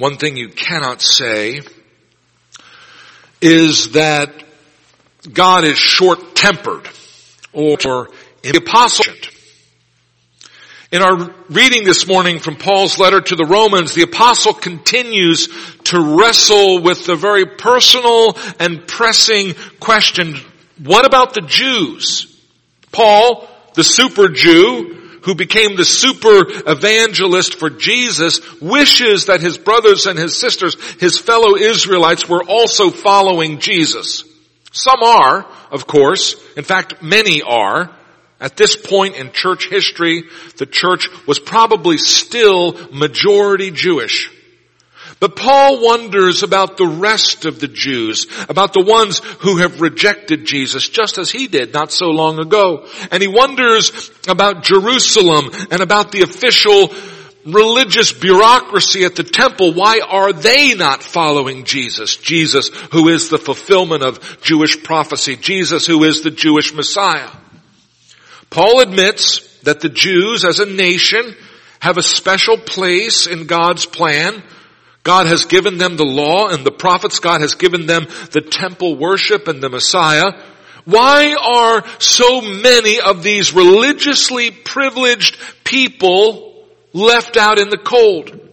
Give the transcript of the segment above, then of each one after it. One thing you cannot say is that God is short-tempered or impatient. In our reading this morning from Paul's letter to the Romans, the apostle continues to wrestle with the very personal and pressing question, what about the Jews? Paul, the super Jew, who became the super evangelist for Jesus, wishes that his brothers and his sisters, his fellow Israelites, were also following Jesus. Some are, of course. In fact, many are. At this point in church history, the church was probably still majority Jewish. But Paul wonders about the rest of the Jews, about the ones who have rejected Jesus, just as he did not so long ago. And he wonders about Jerusalem and about the official religious bureaucracy at the temple. Why are they not following Jesus? Jesus, who is the fulfillment of Jewish prophecy. Jesus, who is the Jewish Messiah. Paul admits that the Jews as a nation have a special place in God's plan. God has given them the law and the prophets. God has given them the temple worship and the Messiah. Why are so many of these religiously privileged people left out in the cold?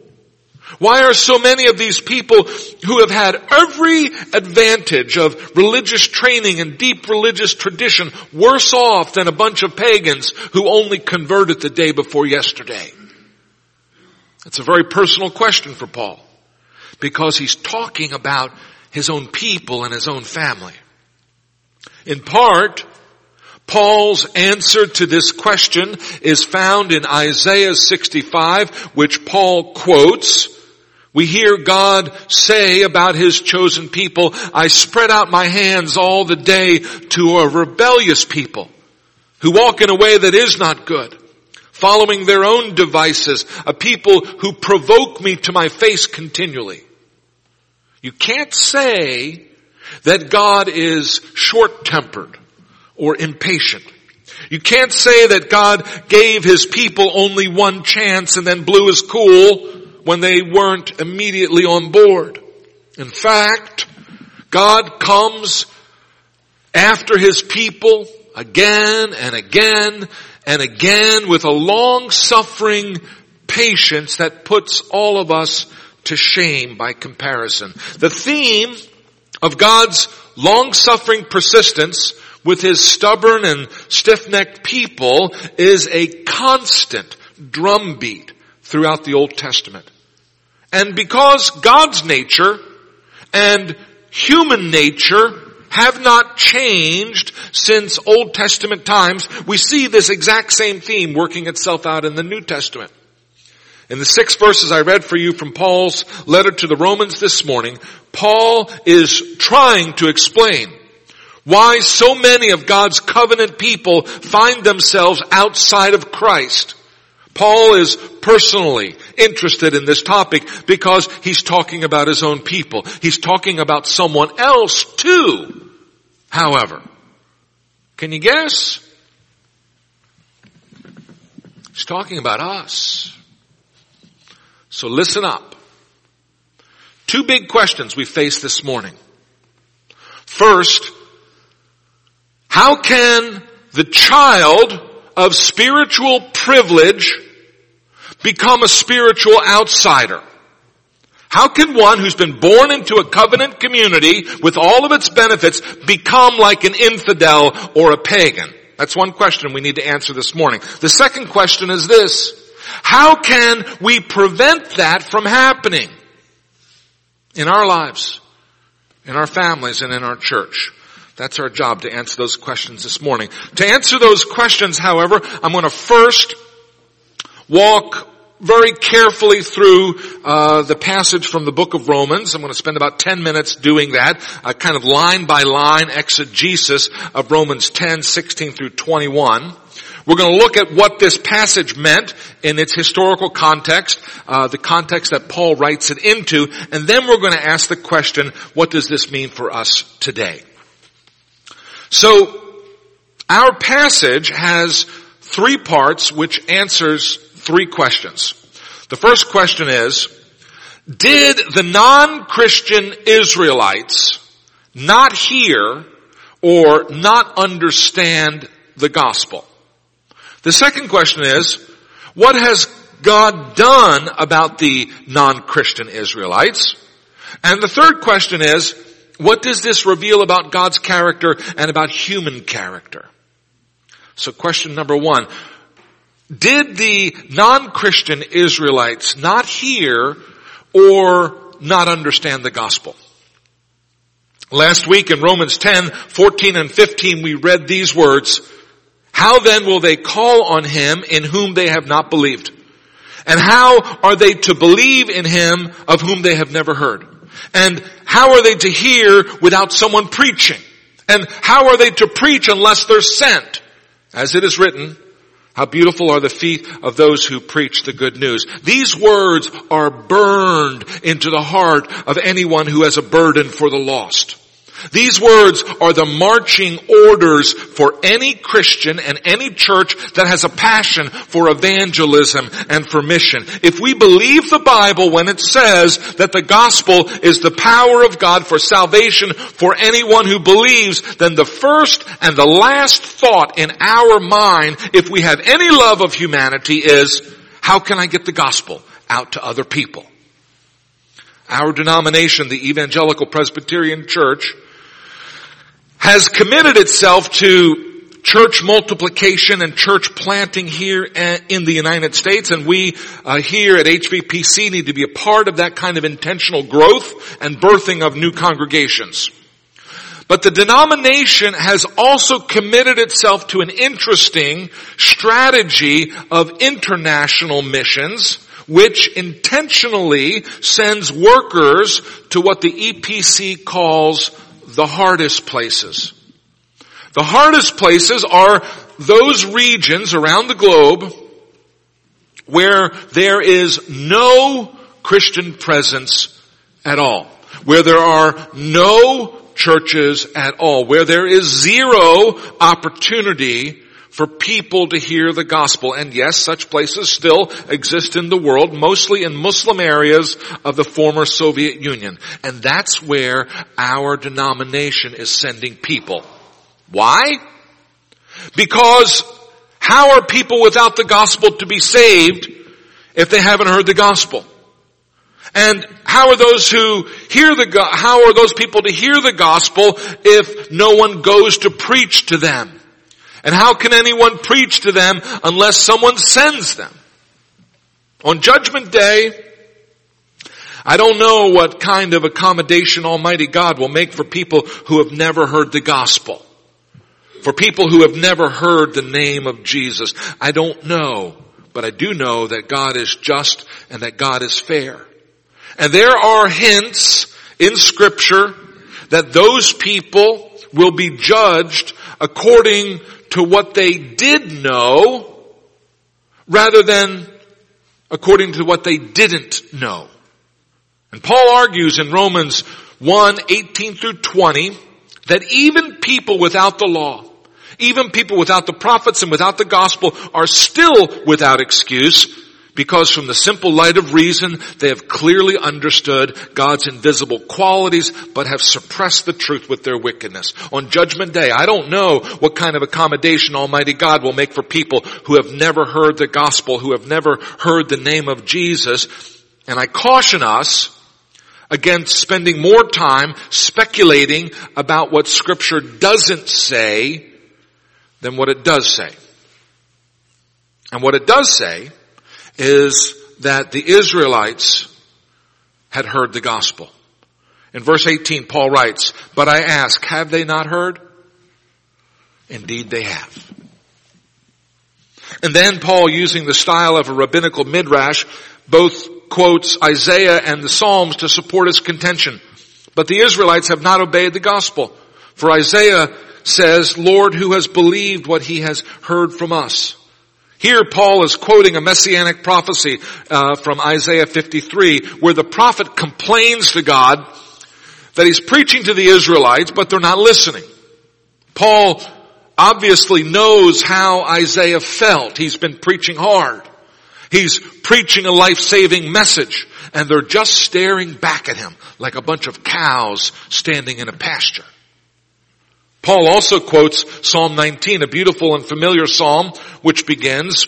Why are so many of these people who have had every advantage of religious training and deep religious tradition worse off than a bunch of pagans who only converted the day before yesterday? It's a very personal question for Paul, because he's talking about his own people and his own family. In part, Paul's answer to this question is found in Isaiah 65, which Paul quotes. We hear God say about his chosen people, I spread out my hands all the day to a rebellious people who walk in a way that is not good, following their own devices, a people who provoke me to my face continually. You can't say that God is short-tempered or impatient. You can't say that God gave his people only one chance and then blew his cool when they weren't immediately on board. In fact, God comes after his people again and again and again with a long-suffering patience that puts all of us to shame by comparison. The theme of God's long-suffering persistence with his stubborn and stiff-necked people is a constant drumbeat throughout the Old Testament. And because God's nature and human nature have not changed since Old Testament times, we see this exact same theme working itself out in the New Testament. In the 6 verses I read for you from Paul's letter to the Romans this morning, Paul is trying to explain why so many of God's covenant people find themselves outside of Christ. Paul is personally interested in this topic because he's talking about his own people. He's talking about someone else too, however. Can you guess? He's talking about us. So listen up. 2 big questions we face this morning. First, how can the child of spiritual privilege become a spiritual outsider? How can one who's been born into a covenant community with all of its benefits become like an infidel or a pagan? That's one question we need to answer this morning. The second question is this: how can we prevent that from happening in our lives, in our families, and in our church? That's our job, to answer those questions this morning. To answer those questions, however, I'm going to first walk very carefully through the passage from the book of Romans. I'm going to spend about 10 minutes doing that, a kind of line-by-line exegesis of Romans 10, 16 through 21. We're going to look at what this passage meant in its historical context, the context that Paul writes it into, and then we're going to ask the question, what does this mean for us today? So, our passage has 3 parts which answers 3 questions. The first question is, Did the non-Christian Israelites not hear or not understand the gospel? The second question is, what has God done about the non-Christian Israelites? And the third question is, what does this reveal about God's character and about human character? So question number one, did the non-Christian Israelites not hear or not understand the gospel? Last week in Romans 10, 14 and 15, we read these words, "How then will they call on him in whom they have not believed? And how are they to believe in him of whom they have never heard? And how are they to hear without someone preaching? And how are they to preach unless they're sent? As it is written, how beautiful are the feet of those who preach the good news." These words are burned into the heart of anyone who has a burden for the lost. These words are the marching orders for any Christian and any church that has a passion for evangelism and for mission. If we believe the Bible when it says that the gospel is the power of God for salvation for anyone who believes, then the first and the last thought in our mind, if we have any love of humanity, is, how can I get the gospel out to other people? Our denomination, the Evangelical Presbyterian Church, has committed itself to church multiplication and church planting here in the United States, and we here at HVPC need to be a part of that kind of intentional growth and birthing of new congregations. But the denomination has also committed itself to an interesting strategy of international missions, which intentionally sends workers to what the EPC calls the hardest places. The hardest places are those regions around the globe where there is no Christian presence at all, where there are no churches at all, where there is zero opportunity for people to hear the gospel. And yes, such places still exist in the world, mostly in Muslim areas of the former Soviet Union. And that's where our denomination is sending people. Why? Because how are people without the gospel to be saved if they haven't heard the gospel? And how are those people to hear the gospel if no one goes to preach to them? And how can anyone preach to them unless someone sends them? On Judgment Day, I don't know what kind of accommodation Almighty God will make for people who have never heard the gospel, for people who have never heard the name of Jesus. I don't know, but I do know that God is just and that God is fair. And there are hints in Scripture that those people will be judged according to what they did know rather than according to what they didn't know. And Paul argues in Romans 1, 18 through 20, that even people without the law, even people without the prophets and without the gospel are still without excuse, because from the simple light of reason they have clearly understood God's invisible qualities, but have suppressed the truth with their wickedness. On Judgment Day, I don't know what kind of accommodation Almighty God will make for people who have never heard the gospel, who have never heard the name of Jesus. And I caution us against spending more time speculating about what Scripture doesn't say than what it does say. And what it does say is that the Israelites had heard the gospel. In verse 18, Paul writes, "But I ask, have they not heard? Indeed they have." And then Paul, using the style of a rabbinical midrash, both quotes Isaiah and the Psalms to support his contention. But the Israelites have not obeyed the gospel. For Isaiah says, "Lord, who has believed what he has heard from us?" Here Paul is quoting a messianic prophecy from Isaiah 53, where the prophet complains to God that he's preaching to the Israelites, but they're not listening. Paul obviously knows how Isaiah felt. He's been preaching hard. He's preaching a life-saving message, and they're just staring back at him like a bunch of cows standing in a pasture. Paul also quotes Psalm 19, a beautiful and familiar psalm, which begins,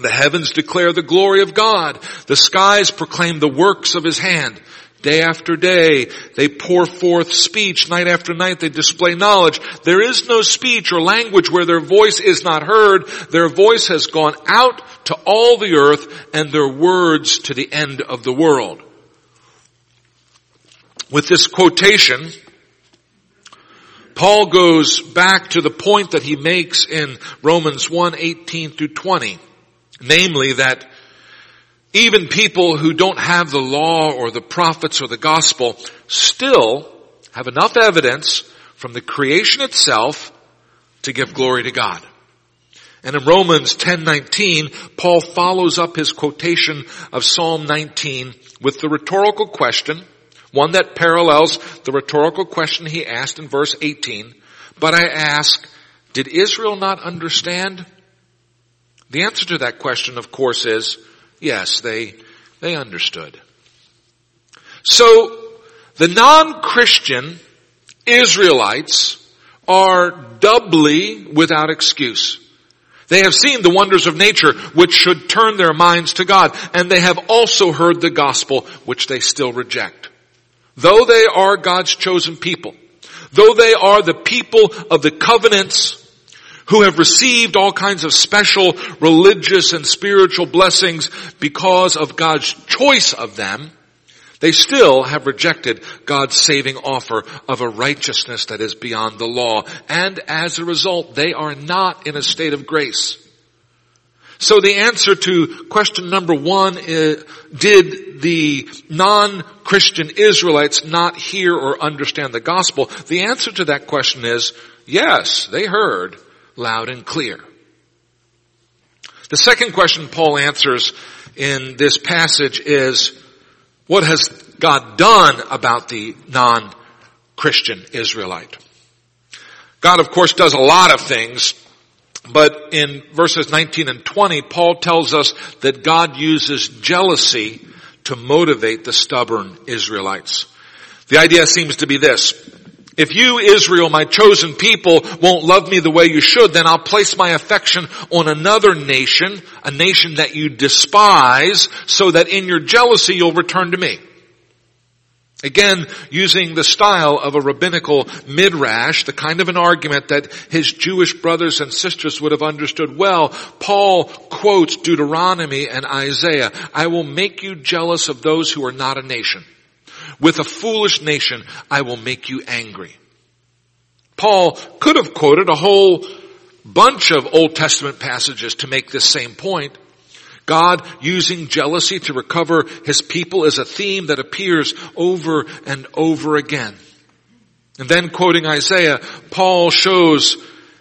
"The heavens declare the glory of God. The skies proclaim the works of his hand. Day after day, they pour forth speech. Night after night, they display knowledge. There is no speech or language where their voice is not heard. Their voice has gone out to all the earth, and their words to the end of the world." With this quotation, Paul goes back to the point that he makes in Romans 1:18-20, namely that even people who don't have the law or the prophets or the gospel still have enough evidence from the creation itself to give glory to God. And in Romans 10:19, Paul follows up his quotation of Psalm 19 with the rhetorical question, one that parallels the rhetorical question he asked in verse 18. "But I ask, did Israel not understand?" The answer to that question, of course, is yes, they understood. So the non-Christian Israelites are doubly without excuse. They have seen the wonders of nature, which should turn their minds to God, and they have also heard the gospel, which they still reject. Though they are God's chosen people, though they are the people of the covenants who have received all kinds of special religious and spiritual blessings because of God's choice of them, they still have rejected God's saving offer of a righteousness that is beyond the law. And as a result, they are not in a state of grace. So the answer to question number one is, did the non-Christian Israelites not hear or understand the gospel? The answer to that question is, yes, they heard loud and clear. The second question Paul answers in this passage is, what has God done about the non-Christian Israelite? God, of course, does a lot of things, but in verses 19 and 20, Paul tells us that God uses jealousy to motivate the stubborn Israelites. The idea seems to be this: if you, Israel, my chosen people, won't love me the way you should, then I'll place my affection on another nation, a nation that you despise, so that in your jealousy you'll return to me. Again, using the style of a rabbinical midrash, the kind of an argument that his Jewish brothers and sisters would have understood well, Paul quotes Deuteronomy and Isaiah, "I will make you jealous of those who are not a nation. With a foolish nation, I will make you angry." Paul could have quoted a whole bunch of Old Testament passages to make this same point. God using jealousy to recover his people is a theme that appears over and over again. And then quoting Isaiah, Paul shows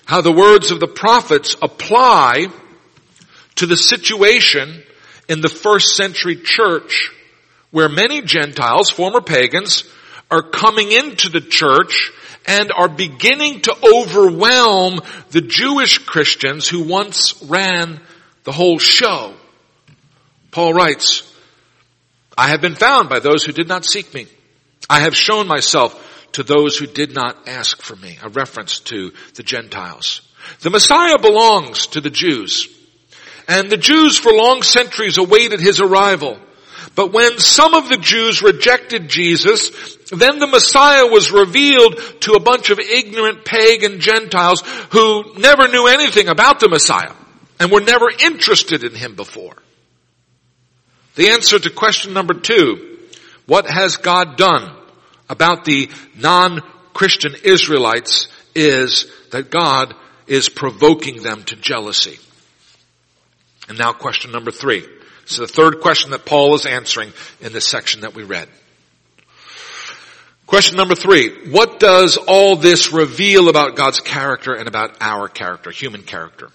how the words of the prophets apply to the situation in the first century church, where many Gentiles, former pagans, are coming into the church and are beginning to overwhelm the Jewish Christians who once ran the whole show. Paul writes, "I have been found by those who did not seek me. I have shown myself to those who did not ask for me." A reference to the Gentiles. The Messiah belongs to the Jews, and the Jews for long centuries awaited his arrival. But when some of the Jews rejected Jesus, then the Messiah was revealed to a bunch of ignorant pagan Gentiles who never knew anything about the Messiah and were never interested in him before. The answer to question number two, what has God done about the non-Christian Israelites, is that God is provoking them to jealousy. And now question number three. So the third question that Paul is answering in this section that we read. Question number three, what does all this reveal about God's character and about our character, human character?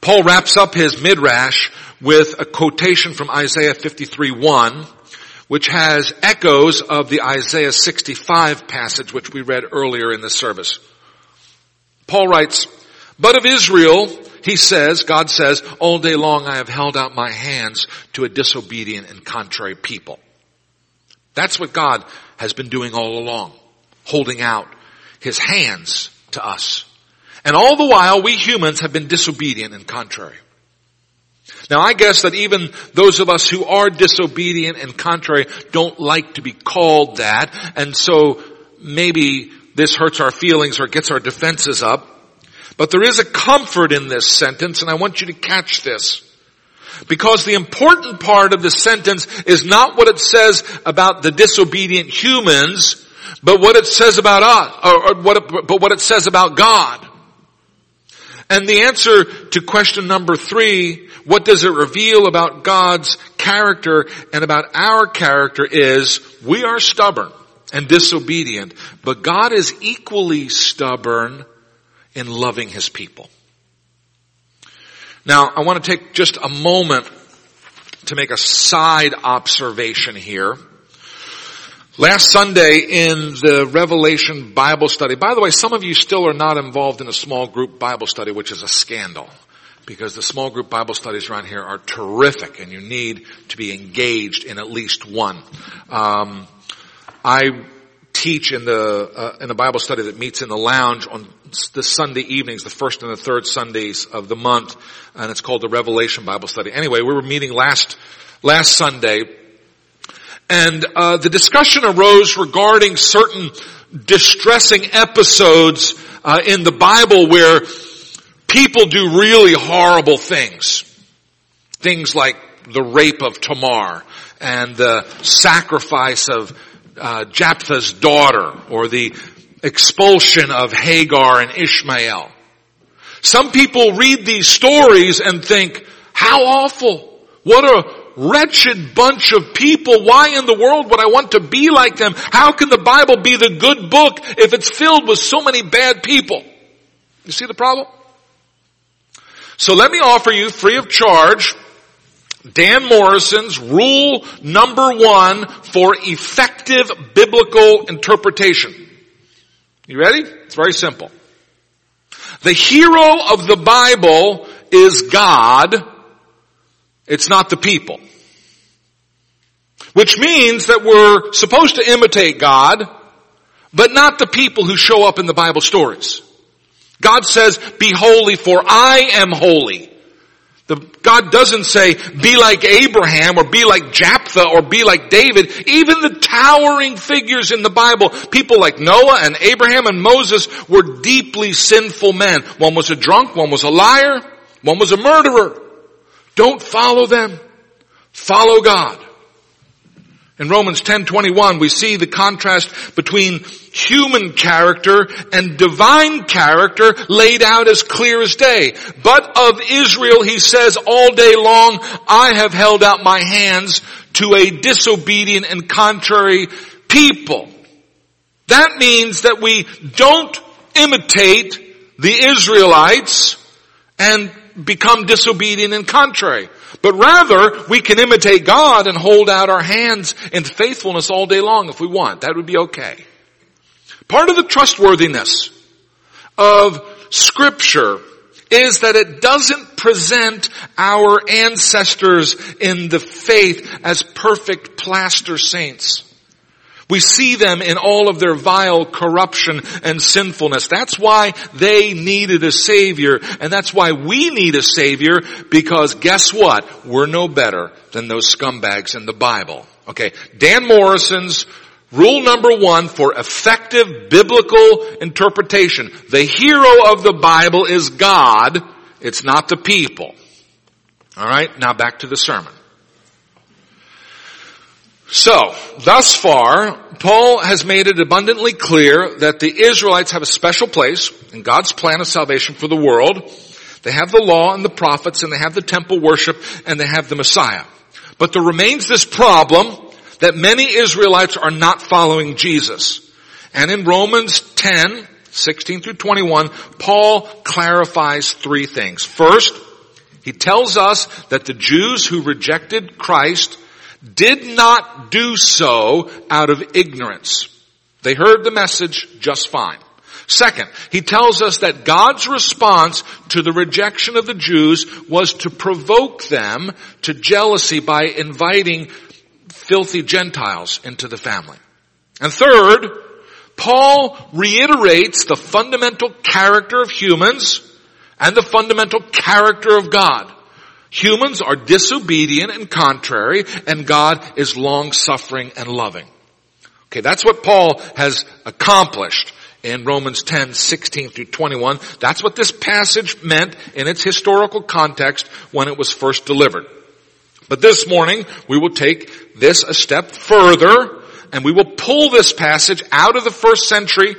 Paul wraps up his midrash with a quotation from Isaiah 53:1, which has echoes of the Isaiah 65 passage, which we read earlier in the service. Paul writes, "But of Israel, He says, God says, all day long I have held out my hands to a disobedient and contrary people. That's what God has been doing all along, holding out his hands to us. And all the while, we humans have been disobedient and contrary. Now, I guess that even those of us who are disobedient and contrary don't like to be called that, and so maybe this hurts our feelings or gets our defenses up. But there is a comfort in this sentence, and I want you to catch this. Because the important part of the sentence is not what it says about the disobedient humans, but what it says about us, but what it says about God. And the answer to question number 3, what does it reveal about God's character and about our character, is we are stubborn and disobedient, but God is equally stubborn in loving his people. Now, I want to take just a moment to make a side observation here. Last Sunday in the Revelation Bible study, by the way, some of you still are not involved in a small group Bible study, which is a scandal, because the small group Bible studies around here are terrific, and you need to be engaged in at least one. I teach in the Bible study that meets in the lounge on the Sunday evenings, the first and the third Sundays of the month, and it's called the Revelation Bible Study. Anyway, we were meeting last Sunday. And the discussion arose regarding certain distressing episodes in the Bible where people do really horrible things. Things like the rape of Tamar and the sacrifice of Jephthah's daughter, or the expulsion of Hagar and Ishmael. Some people read these stories and think, how awful. What a wretched bunch of people. Why in the world would I want to be like them? How can the Bible be the good book if it's filled with so many bad people? You see the problem? So let me offer you, free of charge, Dan Morrison's rule number 1 for effective biblical interpretation. You ready? It's very simple. The hero of the Bible is God. It's not the people. Which means that we're supposed to imitate God, but not the people who show up in the Bible stories. God says, be holy for I am holy. God doesn't say, be like Abraham, or be like Jephthah, or be like David. Even the towering figures in the Bible, people like Noah and Abraham and Moses, were deeply sinful men. One was a drunk, one was a liar, one was a murderer. Don't follow them. Follow God. In Romans 10:21, we see the contrast between human character and divine character laid out as clear as day. But of Israel, he says, all day long, I have held out my hands to a disobedient and contrary people. That means that we don't imitate the Israelites and become disobedient and contrary. But rather, we can imitate God and hold out our hands in faithfulness all day long if we want. That would be okay. Part of the trustworthiness of Scripture is that it doesn't present our ancestors in the faith as perfect plaster saints. We see them in all of their vile corruption and sinfulness. That's why they needed a Savior, and that's why we need a Savior, because guess what? We're no better than those scumbags in the Bible. Okay, Dan Morrison's rule number 1 for effective biblical interpretation. The hero of the Bible is God, it's not the people. All right, now back to the sermon. So, thus far, Paul has made it abundantly clear that the Israelites have a special place in God's plan of salvation for the world. They have the law and the prophets, and they have the temple worship, and they have the Messiah. But there remains this problem that many Israelites are not following Jesus. And in Romans 10:16 through 21, Paul clarifies 3 things. First, he tells us that the Jews who rejected Christ did not do so out of ignorance. They heard the message just fine. Second, he tells us that God's response to the rejection of the Jews was to provoke them to jealousy by inviting filthy Gentiles into the family. And third, Paul reiterates the fundamental character of humans and the fundamental character of God. Humans are disobedient and contrary, and God is long-suffering and loving. Okay, that's what Paul has accomplished in Romans 10, 16 through 21. That's what this passage meant in its historical context when it was first delivered. But this morning, we will take this a step further, and we will pull this passage out of the first century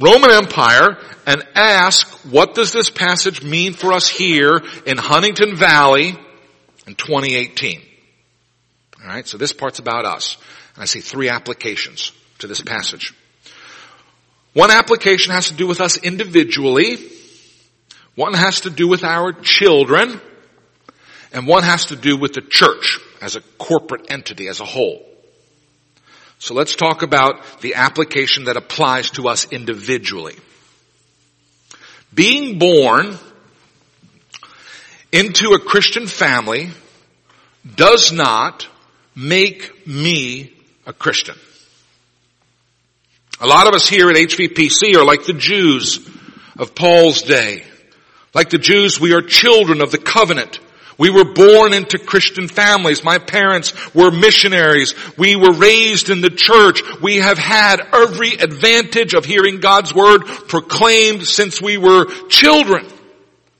Roman Empire and ask, what does this passage mean for us here in Huntington Valley in 2018? All right, so this part's about us. And I see three applications to this passage. One application has to do with us individually. One has to do with our children. And one has to do with the church as a corporate entity, as a whole. So let's talk about the application that applies to us individually. Being born into a Christian family does not make me a Christian. A lot of us here at HVPC are like the Jews of Paul's day. Like the Jews, we are children of the covenant. We were born into Christian families. My parents were missionaries. We were raised in the church. We have had every advantage of hearing God's word proclaimed since we were children.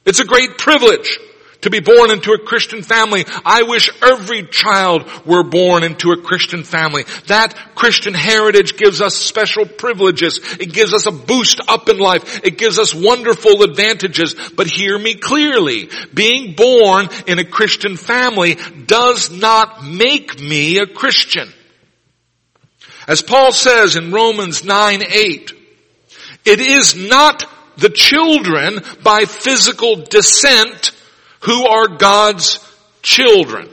It's a great privilege to be born into a Christian family. I wish every child were born into a Christian family. That Christian heritage gives us special privileges. It gives us a boost up in life. It gives us wonderful advantages. But hear me clearly. Being born in a Christian family does not make me a Christian. As Paul says in Romans 9:8, it is not the children by physical descent who are God's children,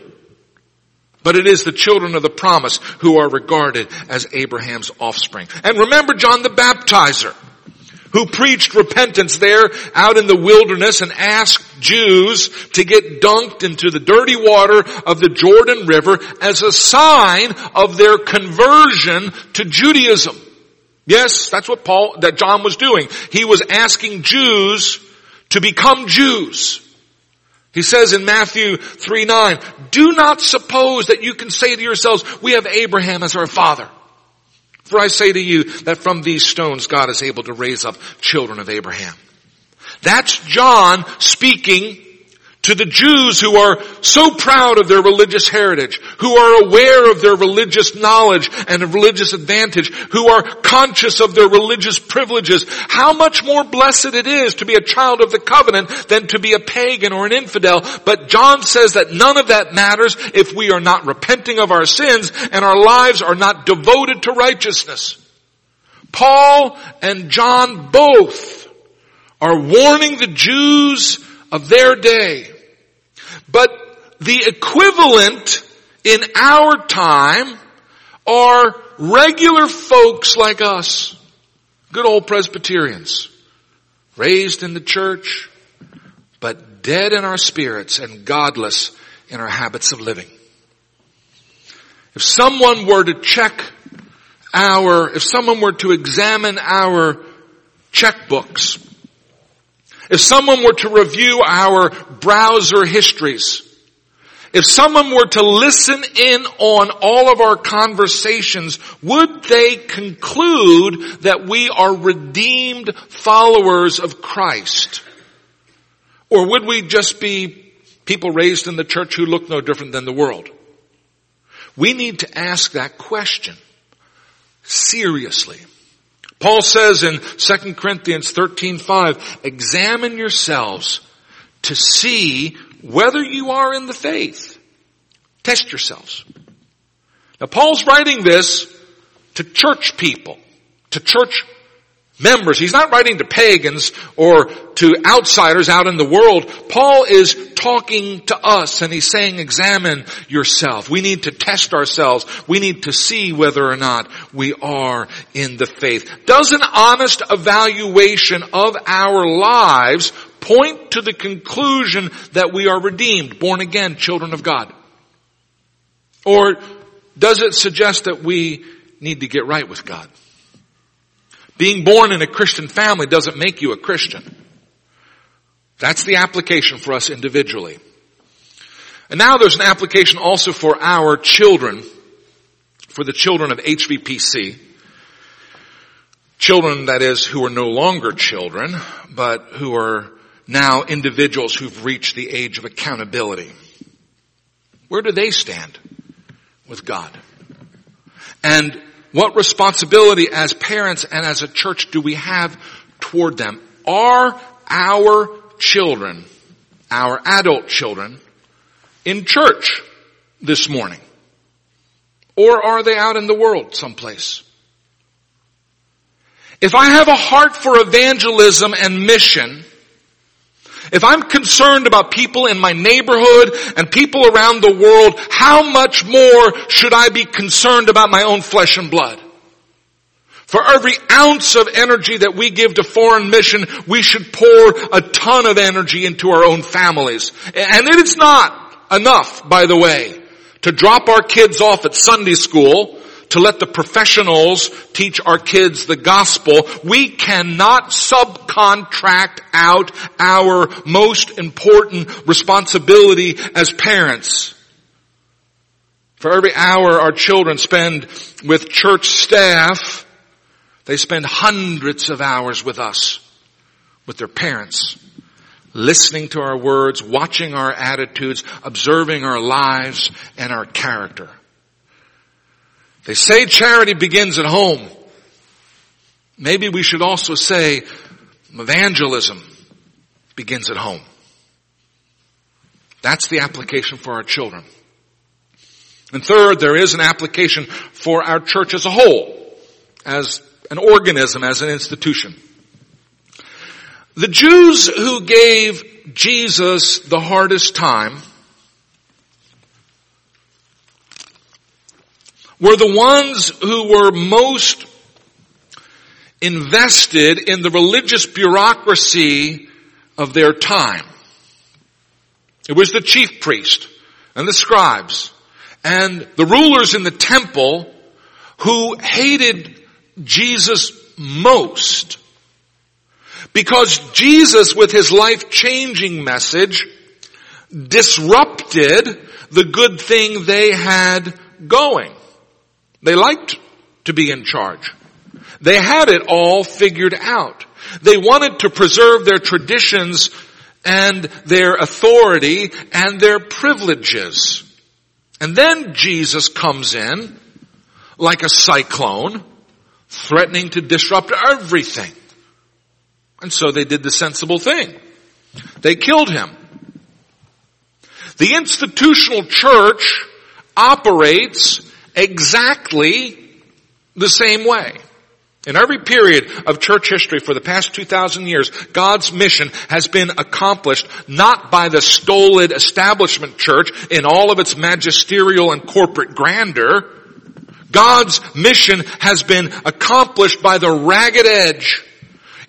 but it is the children of the promise who are regarded as Abraham's offspring. And remember John the Baptizer, who preached repentance there out in the wilderness and asked Jews to get dunked into the dirty water of the Jordan River as a sign of their conversion to Judaism. Yes, that's what John was doing. He was asking Jews to become Jews. He says in Matthew 3:9, do not suppose that you can say to yourselves, we have Abraham as our father. For I say to you that from these stones God is able to raise up children of Abraham. That's John speaking to the Jews who are so proud of their religious heritage, who are aware of their religious knowledge and of religious advantage, who are conscious of their religious privileges. How much more blessed it is to be a child of the covenant than to be a pagan or an infidel. But John says that none of that matters if we are not repenting of our sins and our lives are not devoted to righteousness. Paul and John both are warning the Jews of their day. But the equivalent in our time are regular folks like us, good old Presbyterians, raised in the church, but dead in our spirits and godless in our habits of living. If someone were to examine our checkbooks, if someone were to review our browser histories, if someone were to listen in on all of our conversations, would they conclude that we are redeemed followers of Christ? Or would we just be people raised in the church who look no different than the world? We need to ask that question seriously. Paul says in 2 Corinthians 13:5, examine yourselves to see whether you are in the faith. Test yourselves. Now Paul's writing this to church people, to church members. He's not writing to pagans or to outsiders out in the world. Paul is talking to us, and he's saying, examine yourself. We need to test ourselves. We need to see whether or not we are in the faith. Does an honest evaluation of our lives point to the conclusion that we are redeemed, born again, children of God? Or does it suggest that we need to get right with God? Being born in a Christian family doesn't make you a Christian. That's the application for us individually. And now there's an application also for our children, for the children of HVPC. Children, that is, who are no longer children, but who are now individuals who've reached the age of accountability. Where do they stand with God? And what responsibility as parents and as a church do we have toward them? Are our children, our adult children, in church this morning? Or are they out in the world someplace? If I have a heart for evangelism and mission, if I'm concerned about people in my neighborhood and people around the world, how much more should I be concerned about my own flesh and blood? For every ounce of energy that we give to foreign mission, we should pour a ton of energy into our own families. And it is not enough, by the way, to drop our kids off at Sunday school to let the professionals teach our kids the gospel. We cannot subcontract out our most important responsibility as parents. For every hour our children spend with church staff, they spend hundreds of hours with us, with their parents, listening to our words, watching our attitudes, observing our lives and our character. They say charity begins at home. Maybe we should also say evangelism begins at home. That's the application for our children. And third, there is an application for our church as a whole, as an organism, as an institution. The Jews who gave Jesus the hardest time were the ones who were most invested in the religious bureaucracy of their time. It was the chief priest and the scribes and the rulers in the temple who hated Jesus most, because Jesus, with his life-changing message, disrupted the good thing they had going. They liked to be in charge. They had it all figured out. They wanted to preserve their traditions and their authority and their privileges. And then Jesus comes in like a cyclone, threatening to disrupt everything. And so they did the sensible thing. They killed him. The institutional church operates exactly the same way. In every period of church history for the past 2,000 years, God's mission has been accomplished not by the stolid establishment church in all of its magisterial and corporate grandeur. God's mission has been accomplished by the ragged edge,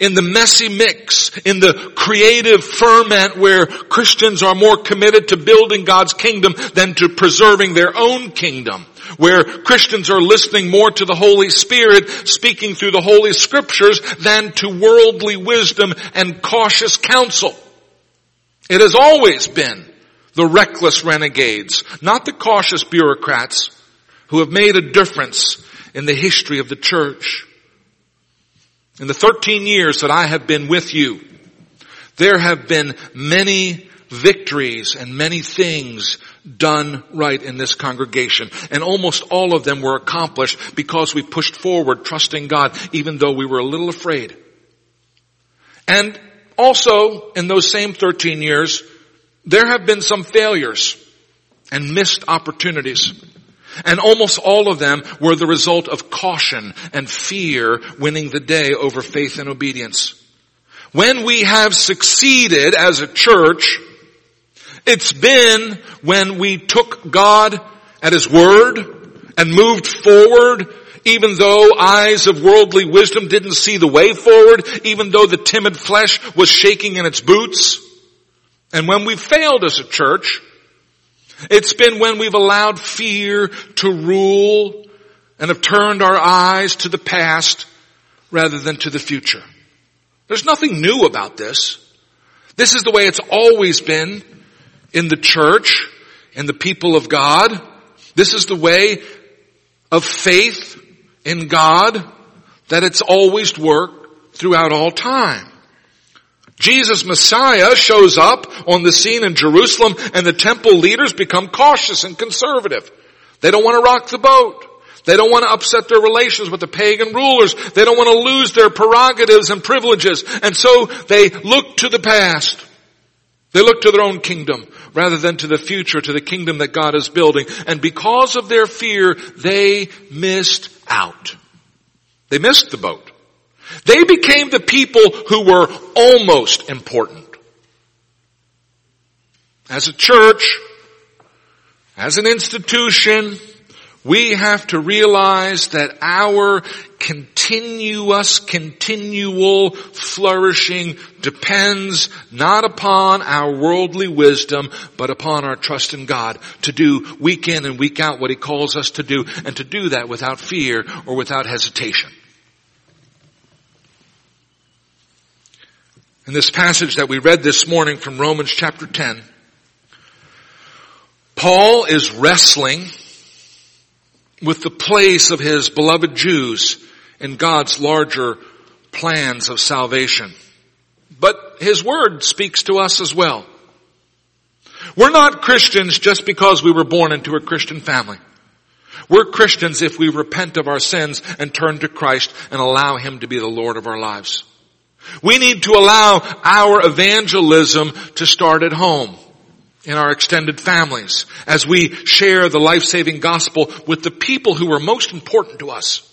in the messy mix, in the creative ferment where Christians are more committed to building God's kingdom than to preserving their own kingdom, where Christians are listening more to the Holy Spirit speaking through the Holy Scriptures than to worldly wisdom and cautious counsel. It has always been the reckless renegades, not the cautious bureaucrats, who have made a difference in the history of the church. In the 13 years that I have been with you, there have been many victories and many things done right in this congregation. And almost all of them were accomplished because we pushed forward trusting God, even though we were a little afraid. And also, in those same 13 years, there have been some failures and missed opportunities. And almost all of them were the result of caution and fear winning the day over faith and obedience. When we have succeeded as a church, it's been when we took God at His word and moved forward, even though eyes of worldly wisdom didn't see the way forward, even though the timid flesh was shaking in its boots. And when we failed as a church, it's been when we've allowed fear to rule and have turned our eyes to the past rather than to the future. There's nothing new about this. This is the way it's always been in the church and the people of God. This is the way of faith in God that it's always worked throughout all time. Jesus Messiah shows up on the scene in Jerusalem, and the temple leaders become cautious and conservative. They don't want to rock the boat. They don't want to upset their relations with the pagan rulers. They don't want to lose their prerogatives and privileges. And so they look to the past. They look to their own kingdom rather than to the future, to the kingdom that God is building. And because of their fear, they missed out. They missed the boat. They became the people who were almost important. As a church, as an institution, we have to realize that our continual flourishing depends not upon our worldly wisdom, but upon our trust in God to do week in and week out what He calls us to do, and to do that without fear or without hesitation. In this passage that we read this morning from Romans chapter 10, Paul is wrestling with the place of his beloved Jews in God's larger plans of salvation. But his word speaks to us as well. We're not Christians just because we were born into a Christian family. We're Christians if we repent of our sins and turn to Christ and allow Him to be the Lord of our lives. We need to allow our evangelism to start at home, in our extended families, as we share the life-saving gospel with the people who are most important to us.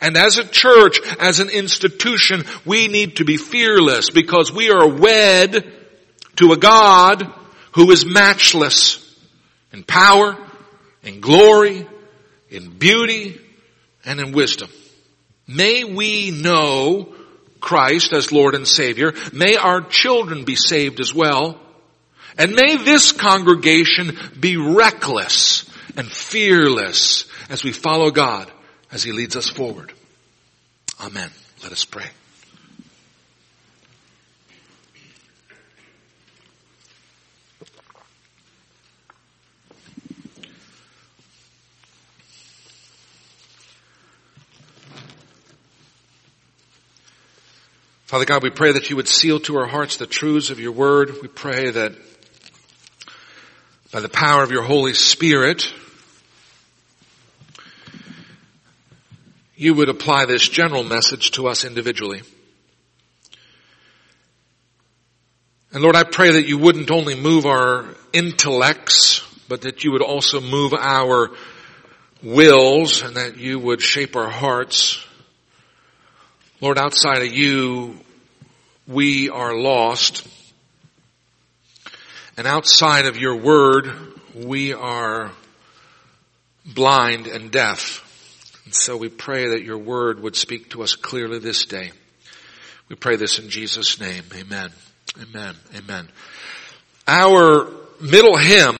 And as a church, as an institution, we need to be fearless because we are wed to a God who is matchless in power, in glory, in beauty, and in wisdom. May we know Christ as Lord and Savior. May our children be saved as well. And may this congregation be reckless and fearless as we follow God as He leads us forward. Amen. Let us pray. Father God, we pray that You would seal to our hearts the truths of Your word. We pray that by the power of Your Holy Spirit, You would apply this general message to us individually. And Lord, I pray that You wouldn't only move our intellects, but that You would also move our wills and that You would shape our hearts. Lord, outside of You, we are lost. And outside of Your word, we are blind and deaf. And so we pray that Your word would speak to us clearly this day. We pray this in Jesus' name. Amen. Amen. Amen. Our middle hymn